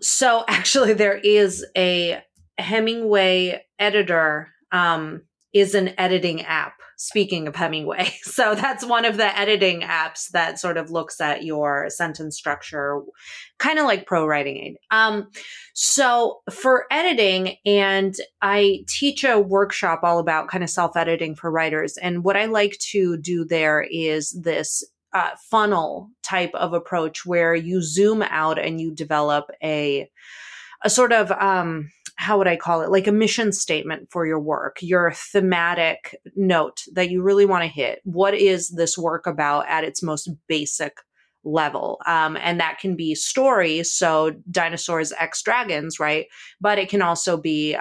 So actually there is a Hemingway Editor, is an editing app, speaking of Hemingway. So that's one of the editing apps that sort of looks at your sentence structure, kind of like ProWritingAid. So for editing, and I teach a workshop all about kind of self-editing for writers. And what I like to do there is this funnel type of approach where you zoom out and you develop a sort of, how would I call it? Like a mission statement for your work, your thematic note that you really want to hit. What is this work about at its most basic level? And that can be story. So dinosaurs X dragons, right? But it can also be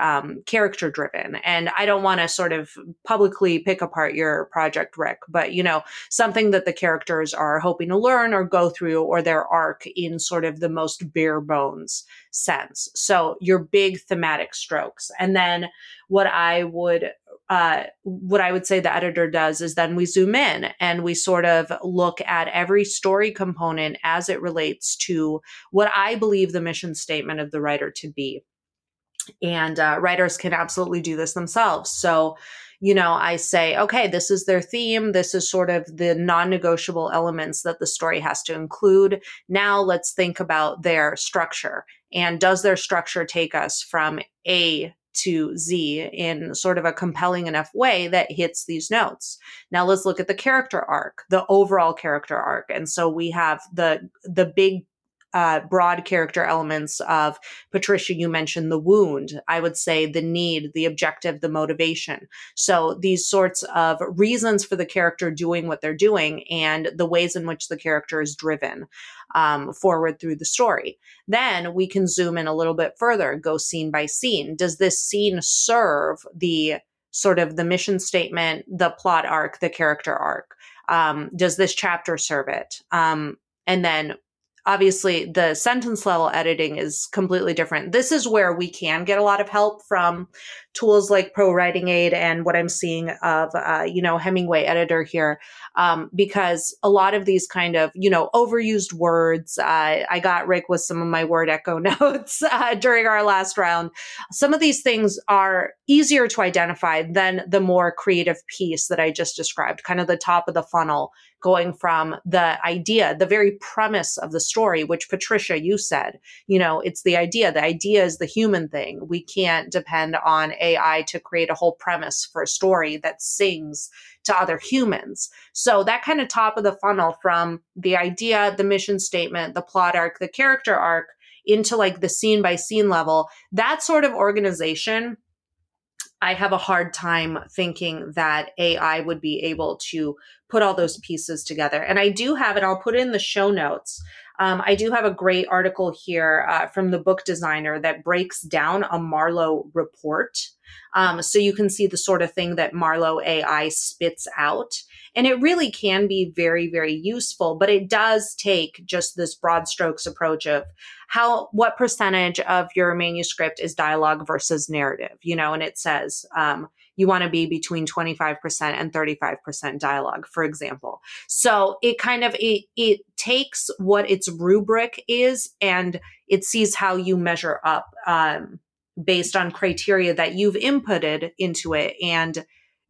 character driven. And I don't want to sort of publicly pick apart your project, Rick, but something that the characters are hoping to learn or go through, or their arc in sort of the most bare bones sense. So your big thematic strokes. And then what I would say the editor does is then we zoom in and we sort of look at every story component as it relates to what I believe the mission statement of the writer to be. And writers can absolutely do this themselves. So, I say, okay, this is their theme. This is sort of the non-negotiable elements that the story has to include. Now let's think about their structure. And does their structure take us from A to Z in sort of a compelling enough way that hits these notes? Now let's look at the character arc, the overall character arc. And so we have the big, broad character elements of Patricia. You mentioned the wound. I would say the need, the objective, the motivation. So these sorts of reasons for the character doing what they're doing and the ways in which the character is driven forward through the story. Then we can zoom in a little bit further, go scene by scene. Does this scene serve the sort of the mission statement, the plot arc, the character arc? Does this chapter serve it? And then obviously, the sentence level editing is completely different. This is where we can get a lot of help from tools like ProWritingAid and what I'm seeing of, Hemingway Editor here, because a lot of these kind of, overused words. I got Rick with some of my word echo notes during our last round. Some of these things are easier to identify than the more creative piece that I just described, kind of the top of the funnel, going from the idea, the very premise of the story, which Patricia, you said, it's the idea. The idea is the human thing. We can't depend on AI to create a whole premise for a story that sings to other humans. So that kind of top of the funnel from the idea, the mission statement, the plot arc, the character arc, into like the scene by scene level, that sort of organization, I have a hard time thinking that AI would be able to put all those pieces together. And I do have it. I'll put it in the show notes. I do have a great article here from the book designer that breaks down a Marlowe report. So you can see the sort of thing that Marlowe AI spits out. And it really can be very, very useful, but it does take just this broad strokes approach of what percentage of your manuscript is dialogue versus narrative, and it says, you want to be between 25% and 35% dialogue, for example. So it kind of, it takes what its rubric is and it sees how you measure up, based on criteria that you've inputted into it and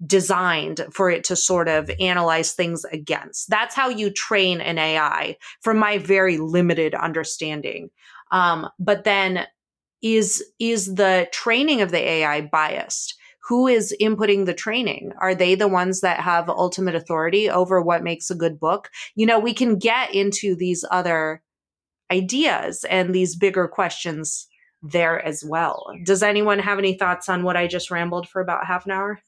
designed for it to sort of analyze things against. That's how you train an AI, from my very limited understanding. But then is the training of the AI biased? Who is inputting the training? Are they the ones that have ultimate authority over what makes a good book? We can get into these other ideas and these bigger questions there as well. Does anyone have any thoughts on what I just rambled for about half an hour?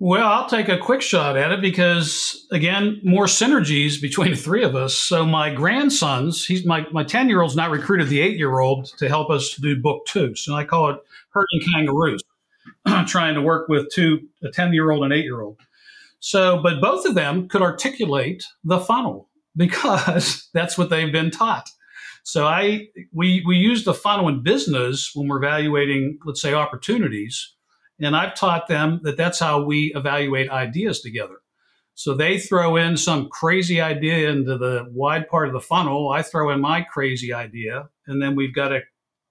Well, I'll take a quick shot at it because, again, more synergies between the three of us. So my grandson's, my 10-year-old's now recruited the 8-year-old to help us do book two. So I call it herding kangaroos, trying to work with a 10-year-old and 8-year-old. So, but both of them could articulate the funnel because that's what they've been taught. So we use the funnel in business when we're evaluating, let's say, opportunities. And I've taught them that that's how we evaluate ideas together. So they throw in some crazy idea into the wide part of the funnel. I throw in my crazy idea, and then we've got to,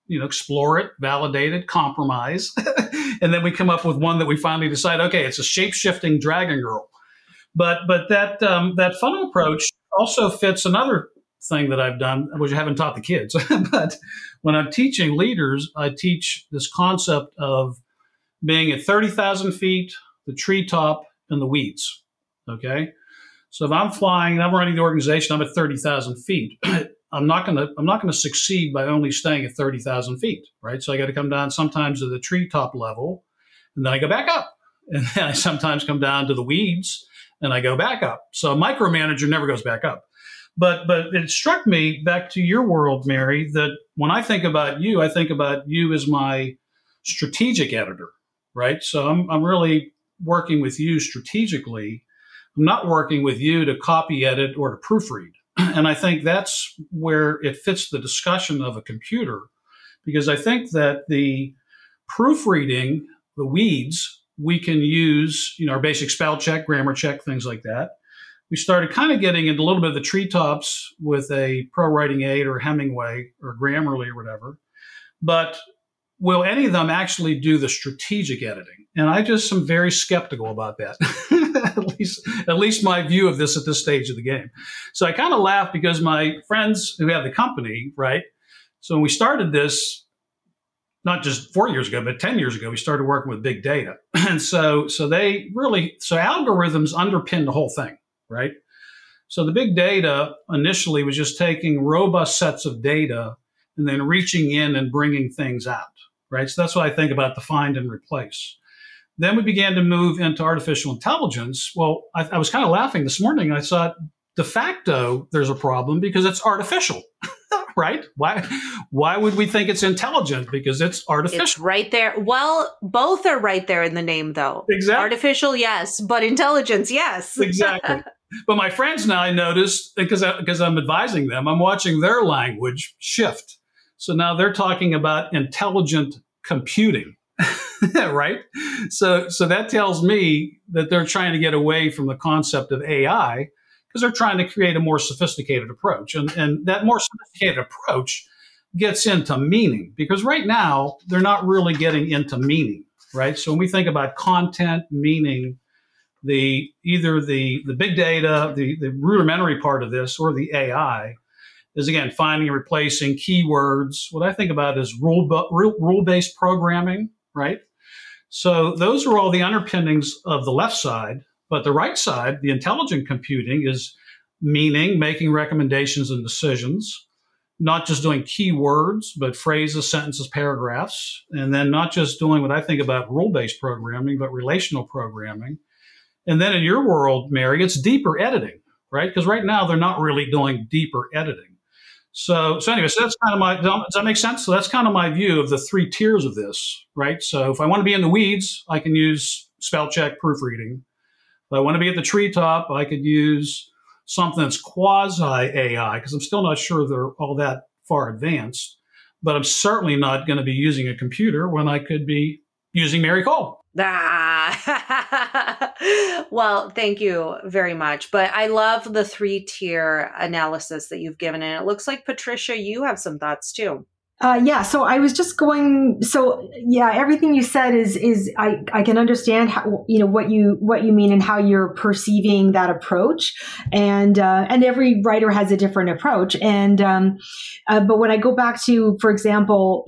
explore it, validate it, compromise. And then we come up with one that we finally decide, okay, it's a shape-shifting dragon girl. But that funnel approach also fits another thing that I've done, which I haven't taught the kids. But when I'm teaching leaders, I teach this concept of being at 30,000 feet, the treetop, and the weeds, okay? So if I'm flying and I'm running the organization, I'm at 30,000 feet. I'm not going to succeed by only staying at 30,000 feet, right? So I got to come down sometimes to the treetop level, and then I go back up. And then I sometimes come down to the weeds, and I go back up. So a micromanager never goes back up. But it struck me, back to your world, Mary, that when I think about you as my strategic editor. Right. So I'm really working with you strategically. I'm not working with you to copy edit or to proofread. And I think that's where it fits the discussion of a computer, because I think that the proofreading, the weeds, we can use, our basic spell check, grammar check, things like that. We started kind of getting into a little bit of the treetops with a ProWritingAid or Hemingway or Grammarly or whatever. But will any of them actually do the strategic editing? And I just am very skeptical about that, at least my view of this at this stage of the game. So I kind of laugh because my friends who have the company, right? So when we started this, not just 4 years ago, but 10 years ago, we started working with big data. And so algorithms underpin the whole thing, right? So the big data initially was just taking robust sets of data and then reaching in and bringing things out. Right? So that's what I think about the find and replace. Then we began to move into artificial intelligence. Well, I was kind of laughing this morning. I thought, de facto, there's a problem because it's artificial, right? Why would we think it's intelligent? Because it's artificial. It's right there. Well, both are right there in the name, though. Exactly. Artificial, yes, but intelligence, yes. Exactly. But my friends now, I noticed, because I'm advising them, I'm watching their language shift. So now they're talking about intelligent computing, right? So that tells me that they're trying to get away from the concept of AI because they're trying to create a more sophisticated approach. And that more sophisticated approach gets into meaning because right now they're not really getting into meaning, right? So when we think about content, meaning, either the big data, the rudimentary part of this, or the AI, is again finding and replacing keywords. What I think about is rule-based programming, right? So those are all the underpinnings of the left side, but the right side, the intelligent computing, is meaning, making recommendations and decisions, not just doing keywords, but phrases, sentences, paragraphs, and then not just doing what I think about rule-based programming, but relational programming. And then in your world, Mary, it's deeper editing, right? Because right now they're not really doing deeper editing. So anyway, so that's kind of my, does that make sense? So that's kind of my view of the three tiers of this, right? So if I want to be in the weeds, I can use spell check proofreading. If I want to be at the treetop, I could use something that's quasi AI because I'm still not sure they're all that far advanced, but I'm certainly not going to be using a computer when I could be using Mary Kole. Well, thank you very much. But I love the three-tier analysis that you've given. And it looks like, Patricia, you have some thoughts too. Everything you said is I can understand how, what you mean and how you're perceiving that approach. And every writer has a different approach. But when I go back to, for example,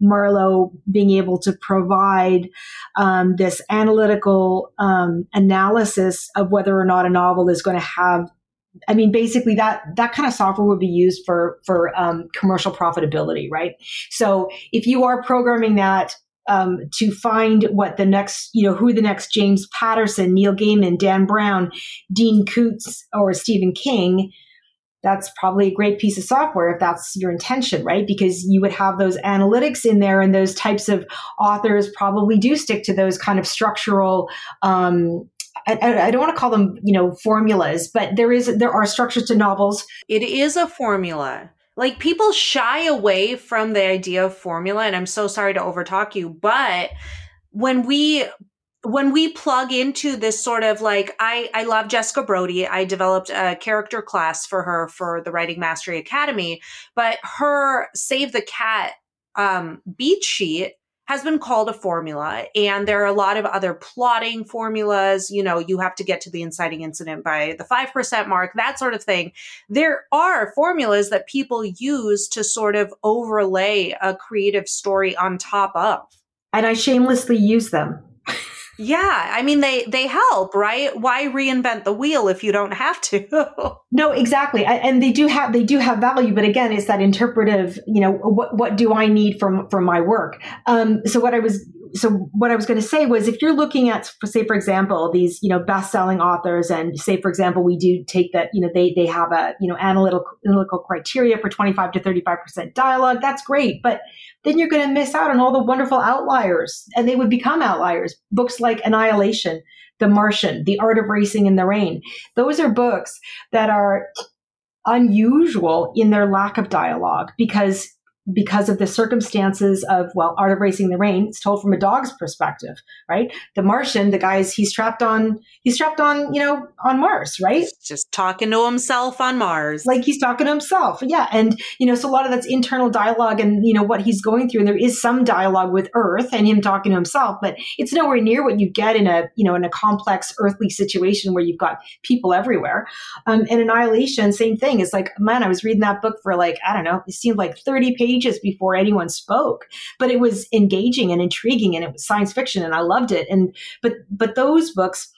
Marlowe being able to provide, this analytical, analysis of whether or not a novel is going to have I mean, basically that kind of software would be used for commercial profitability, right? So if you are programming that to find what the next, who the next James Patterson, Neil Gaiman, Dan Brown, Dean Koontz, or Stephen King, that's probably a great piece of software if that's your intention, right? Because you would have those analytics in there, and those types of authors probably do stick to those kind of structural, I don't want to call them, formulas, but there are structures to novels. It is a formula. Like, people shy away from the idea of formula, and I'm so sorry to overtalk you, but when we plug into this sort of like, I love Jessica Brody. I developed a character class for her for the Writing Mastery Academy, but her Save the Cat beat sheet has been called a formula. And there are a lot of other plotting formulas. You have to get to the inciting incident by the 5% mark, that sort of thing. There are formulas that people use to sort of overlay a creative story on top of. And I shamelessly use them. Yeah. I mean, they help, right? Why reinvent the wheel if you don't have to? No, exactly. And they do have value. But again, it's that interpretive, what do I need from my work? So what I was going to say was, if you're looking at, say, for example, these, best-selling authors, and say, for example, we do take that, they have a, analytical criteria for 25 to 35% dialogue. That's great. But then you're going to miss out on all the wonderful outliers, and they would become outliers. Books like Annihilation, The Martian, The Art of Racing in the Rain. Those are books that are unusual in their lack of dialogue because of the circumstances of, Art of Racing the Rain, it's told from a dog's perspective, right? The Martian, the guy's, he's trapped on, on Mars, right? He's just talking to himself on Mars. Like, he's talking to himself. Yeah. And, so a lot of that's internal dialogue and, what he's going through. And there is some dialogue with Earth and him talking to himself, but it's nowhere near what you get in a, in a complex earthly situation where you've got people everywhere. And Annihilation, same thing. It's like, man, I was reading that book for it seemed like 30 pages. Before anyone spoke, but it was engaging and intriguing, and it was science fiction, and I loved it. And but those books,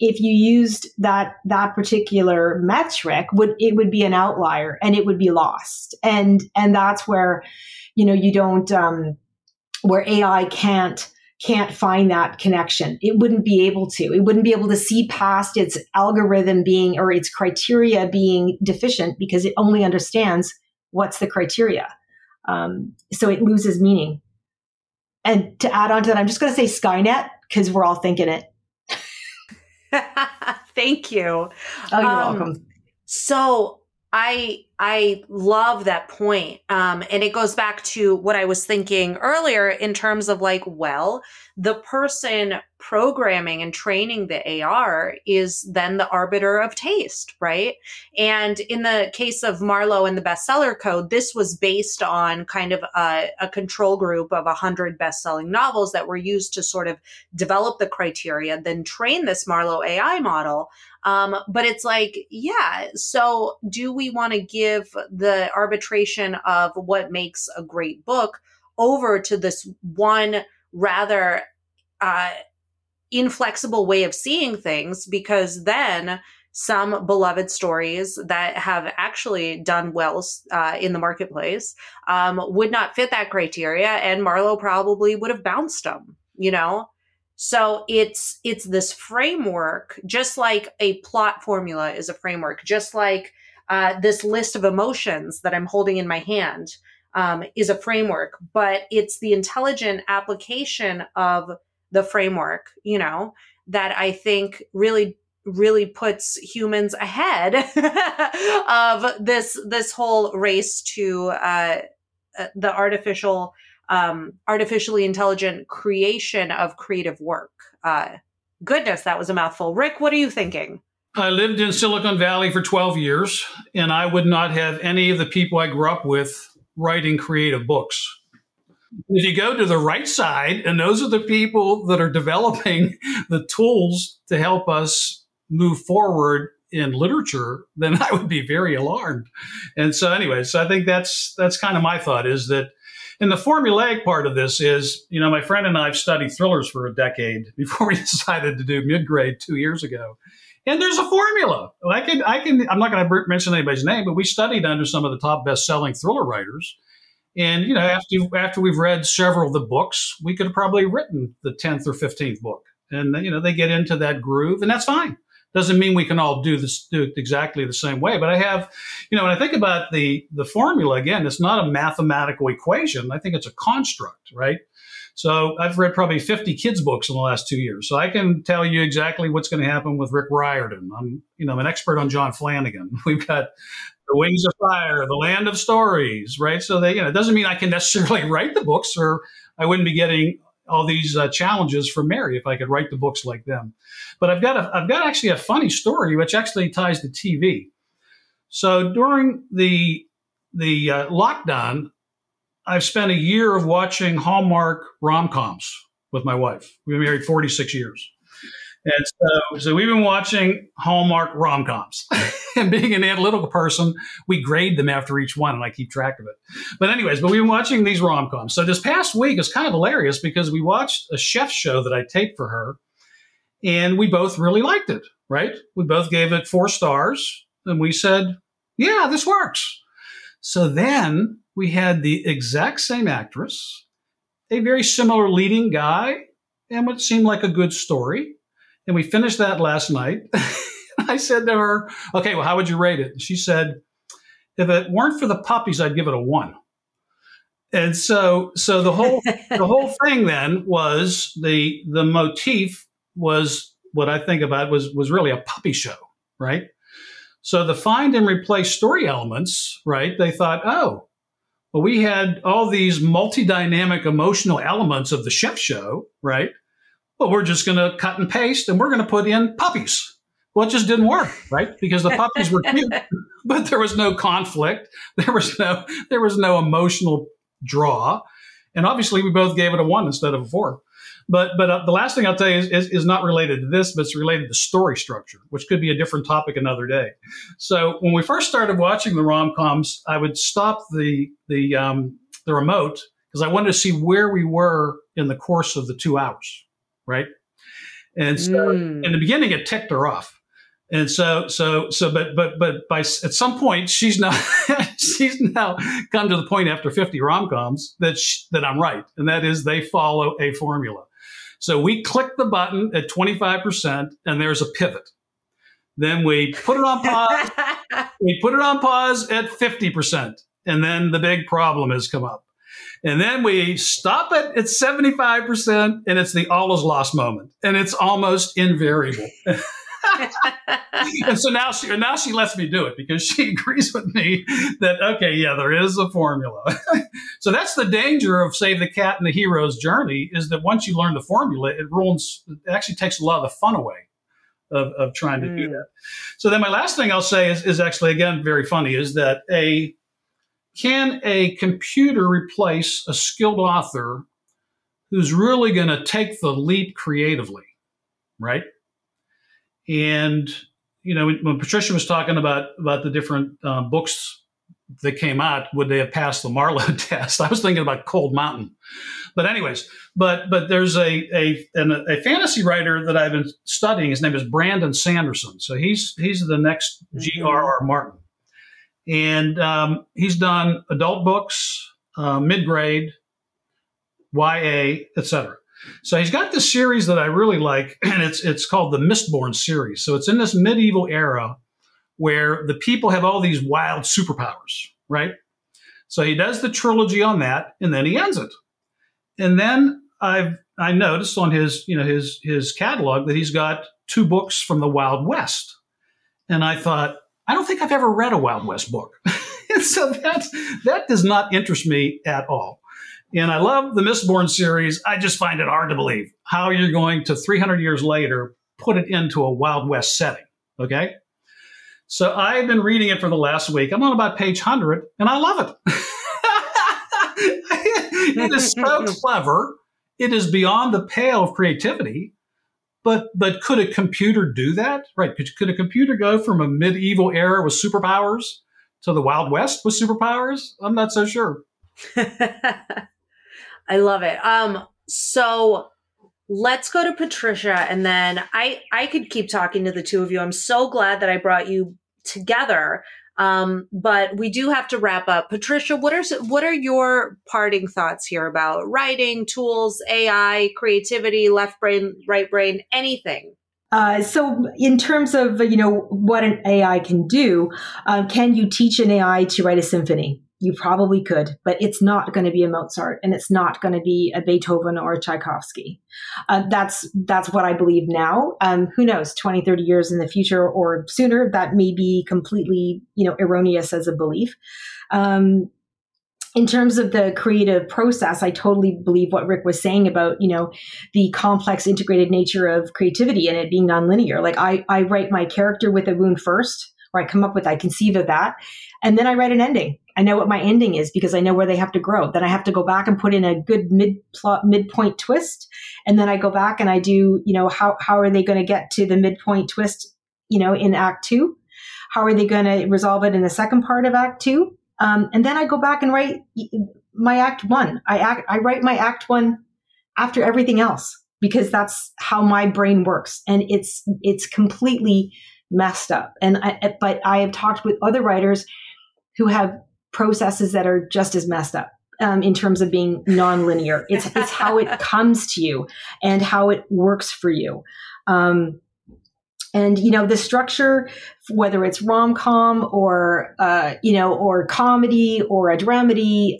if you used that particular metric, it would be an outlier, and it would be lost. And that's where, you don't where AI can't find that connection. It wouldn't be able to see past its algorithm being, or its criteria being, deficient, because it only understands what's the criteria. So it loses meaning. And to add on to that, I'm just going to say Skynet, because we're all thinking it. Thank you. Oh, you're welcome. So I love that point. And it goes back to what I was thinking earlier in terms of the person programming and training the AR is then the arbiter of taste, right? And in the case of Marlowe and the Best Seller Code, this was based on kind of a control group of 100 best-selling novels that were used to sort of develop the criteria, then train this Marlowe AI model. But it's so do we want to give the arbitration of what makes a great book over to this one rather inflexible way of seeing things? Because then some beloved stories that have actually done well in the marketplace would not fit that criteria, and Marlowe probably would have bounced them, So it's this framework, just like a plot formula is a framework, just like this list of emotions that I'm holding in my hand is a framework, but it's the intelligent application of the framework, that I think really, really puts humans ahead of this whole race to the artificially intelligent creation of creative work. Goodness, that was a mouthful. Rick, what are you thinking? I lived in Silicon Valley for 12 years, and I would not have any of the people I grew up with writing creative books. If you go to the right side, and those are the people that are developing the tools to help us move forward in literature, then I would be very alarmed. And so anyway, I think that's kind of my thought, is that. And the formulaic part of this is, my friend and I have studied thrillers for a decade before we decided to do mid-grade 2 years ago. And there's a formula. I'm not going to mention anybody's name, but we studied under some of the top best-selling thriller writers. And, you know, after we've read several of the books, we could have probably written the 10th or 15th book. And, you know, they get into that groove, and that's fine. Doesn't mean we can all do it exactly the same way. But I have, you know, when I think about the formula, again, it's not a mathematical equation. I think it's a construct, right? So I've read probably 50 kids' books in the last 2 years. So I can tell you exactly what's going to happen with Rick Riordan. I'm an expert on John Flanagan. We've got The Wings of Fire, The Land of Stories, right? So they, you know, it doesn't mean I can necessarily write the books, or I wouldn't be getting all these challenges from Mary if I could write the books like them. But I've got actually a funny story which actually ties to TV. So during the lockdown, I've spent a year of watching Hallmark rom-coms with my wife. We've been married 46 years. And so we've been watching Hallmark rom-coms. And being an analytical person, we grade them after each one, and I keep track of it. But we've been watching these rom-coms. So this past week is kind of hilarious because we watched a chef show that I taped for her, and we both really liked it, right? We both gave it 4 stars, and we said, yeah, this works. So then we had the exact same actress, a very similar leading guy, and what seemed like a good story. And we finished that last night. I said to her, okay, well, how would you rate it? And she said, if it weren't for the puppies, I'd give it a 1. And so the whole thing then was the motif was what I think about was really a puppy show, right? So the find and replace story elements, right? They thought, oh, well, we had all these multi-dynamic emotional elements of the chef show, right? Well, we're just going to cut and paste, and we're going to put in puppies. Well, it just didn't work, right? Because the puppies were cute, but there was no conflict. There was no emotional draw. And obviously, we both gave it a 1 instead of a 4. But the last thing I'll tell you is not related to this, but it's related to story structure, which could be a different topic another day. So when we first started watching the rom-coms, I would stop the remote because I wanted to see where we were in the course of the 2 hours. Right. And so in the beginning, it ticked her off. And but by at some point, she's now come to the point after 50 rom-coms that I'm right. And that is they follow a formula. So we click the button at 25% and there's a pivot. Then we put it on pause. We put it on pause at 50%. And then the big problem has come up. And then we stop it at 75%, and it's the all is lost moment. And it's almost invariable. And so now she lets me do it because she agrees with me that, okay, yeah, there is a formula. So that's the danger of Save the Cat and the Hero's Journey is that once you learn the formula, it actually takes a lot of the fun away of trying to do that. So then my last thing I'll say is actually, again, very funny, is that can a computer replace a skilled author who's really going to take the leap creatively, right? And, you know, when Patricia was talking about the different books that came out, would they have passed the Marlowe test? I was thinking about Cold Mountain. But anyways, but there's a fantasy writer that I've been studying. His name is Brandon Sanderson. So he's the next G.R.R. Martin. And he's done adult books, mid-grade, YA, etc. So he's got this series that I really like, and it's called the Mistborn series. So it's in this medieval era where the people have all these wild superpowers, right? So he does the trilogy on that, and then he ends it. And then I noticed on his catalog that he's got 2 books from the Wild West, and I thought, I don't think I've ever read a Wild West book. And so that does not interest me at all. And I love the Mistborn series. I just find it hard to believe how you're going to 300 years later put it into a Wild West setting, okay? So I've been reading it for the last week. I'm on about page 100, and I love it. It is so clever. It is beyond the pale of creativity. But could a computer do that? Right? Could a computer go from a medieval era with superpowers to the Wild West with superpowers? I'm not so sure. I love it. So Let's go to Patricia, and then I could keep talking to the two of you. I'm so glad that I brought you together, but we do have to wrap up. Patricia, what are your parting thoughts here about writing, tools, AI, creativity, left brain, right brain, anything? So in terms of, what an AI can do, can you teach an AI to write a symphony? You probably could, but it's not going to be a Mozart, and it's not going to be a Beethoven or a Tchaikovsky. That's what I believe now. Who knows, 20, 30 years in the future or sooner, that may be completely, erroneous as a belief. In terms of the creative process, I totally believe what Rick was saying about, the complex integrated nature of creativity and it being nonlinear. Like I write my character with a wound first, or I conceive of that, and then I write an ending. I know what my ending is because I know where they have to grow. Then I have to go back and put in a good midpoint twist, and then I go back and I do, how are they going to get to the midpoint twist, in Act 2? How are they going to resolve it in the second part of Act 2? And then I go back and write my Act 1. I write my Act 1 after everything else because that's how my brain works, and it's completely messed up. But I have talked with other writers who have processes that are just as messed up in terms of being nonlinear. It's how it comes to you and how it works for you. And the structure, whether it's rom-com or, or comedy or a dramedy,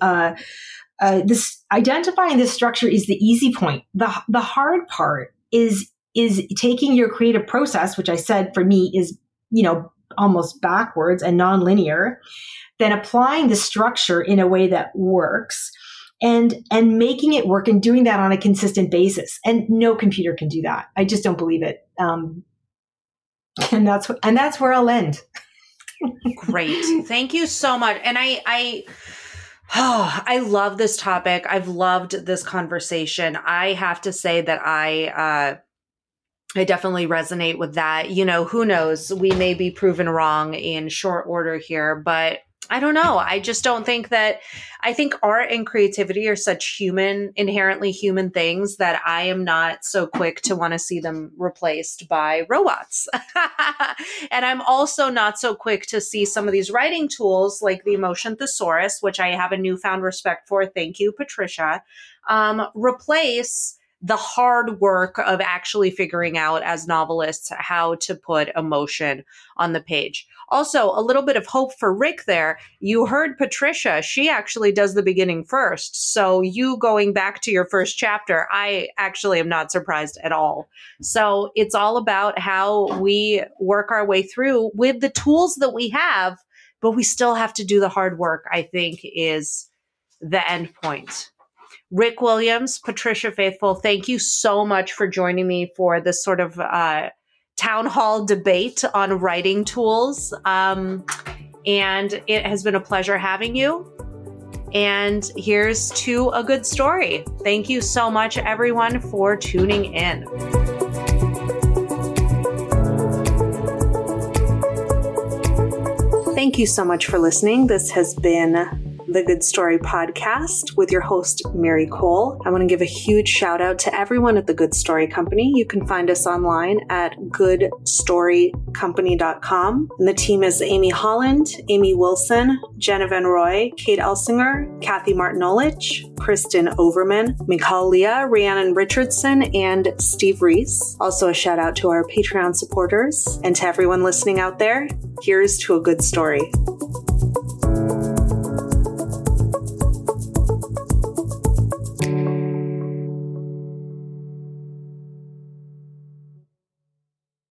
this identifying this structure is the easy point. The hard part is taking your creative process, which I said for me is, almost backwards and nonlinear, then applying the structure in a way that works and making it work and doing that on a consistent basis. And no computer can do that. I just don't believe it. And that's where I'll end. Great. Thank you so much. And I love this topic. I've loved this conversation. I have to say that I definitely resonate with that. Who knows? We may be proven wrong in short order here, but I don't know. I just don't think that I think art and creativity are such inherently human things that I am not so quick to want to see them replaced by robots. And I'm also not so quick to see some of these writing tools like the Emotion Thesaurus, which I have a newfound respect for. Thank you, Patricia. Replace the hard work of actually figuring out as novelists how to put emotion on the page. Also, a little bit of hope for Rick there. You heard Patricia. She actually does the beginning first. So you going back to your first chapter, I actually am not surprised at all. So it's all about how we work our way through with the tools that we have, but we still have to do the hard work, I think, is the end point. Rick Williams, Patricia Faithfull, thank you so much for joining me for this sort of town hall debate on writing tools. And it has been a pleasure having you. And here's to a good story. Thank you so much, everyone, for tuning in. Thank you so much for listening. This has been The Good Story Podcast with your host, Mary Kole. I want to give a huge shout out to everyone at The Good Story Company. You can find us online at goodstorycompany.com. And the team is Amy Holland, Amy Wilson, Jenna Van Roy, Kate Elsinger, Kathy Martinolich, Kristen Overman, Mikhail Leah, Rhiannon Richardson, and Steve Reese. Also a shout out to our Patreon supporters. And to everyone listening out there, here's to a good story.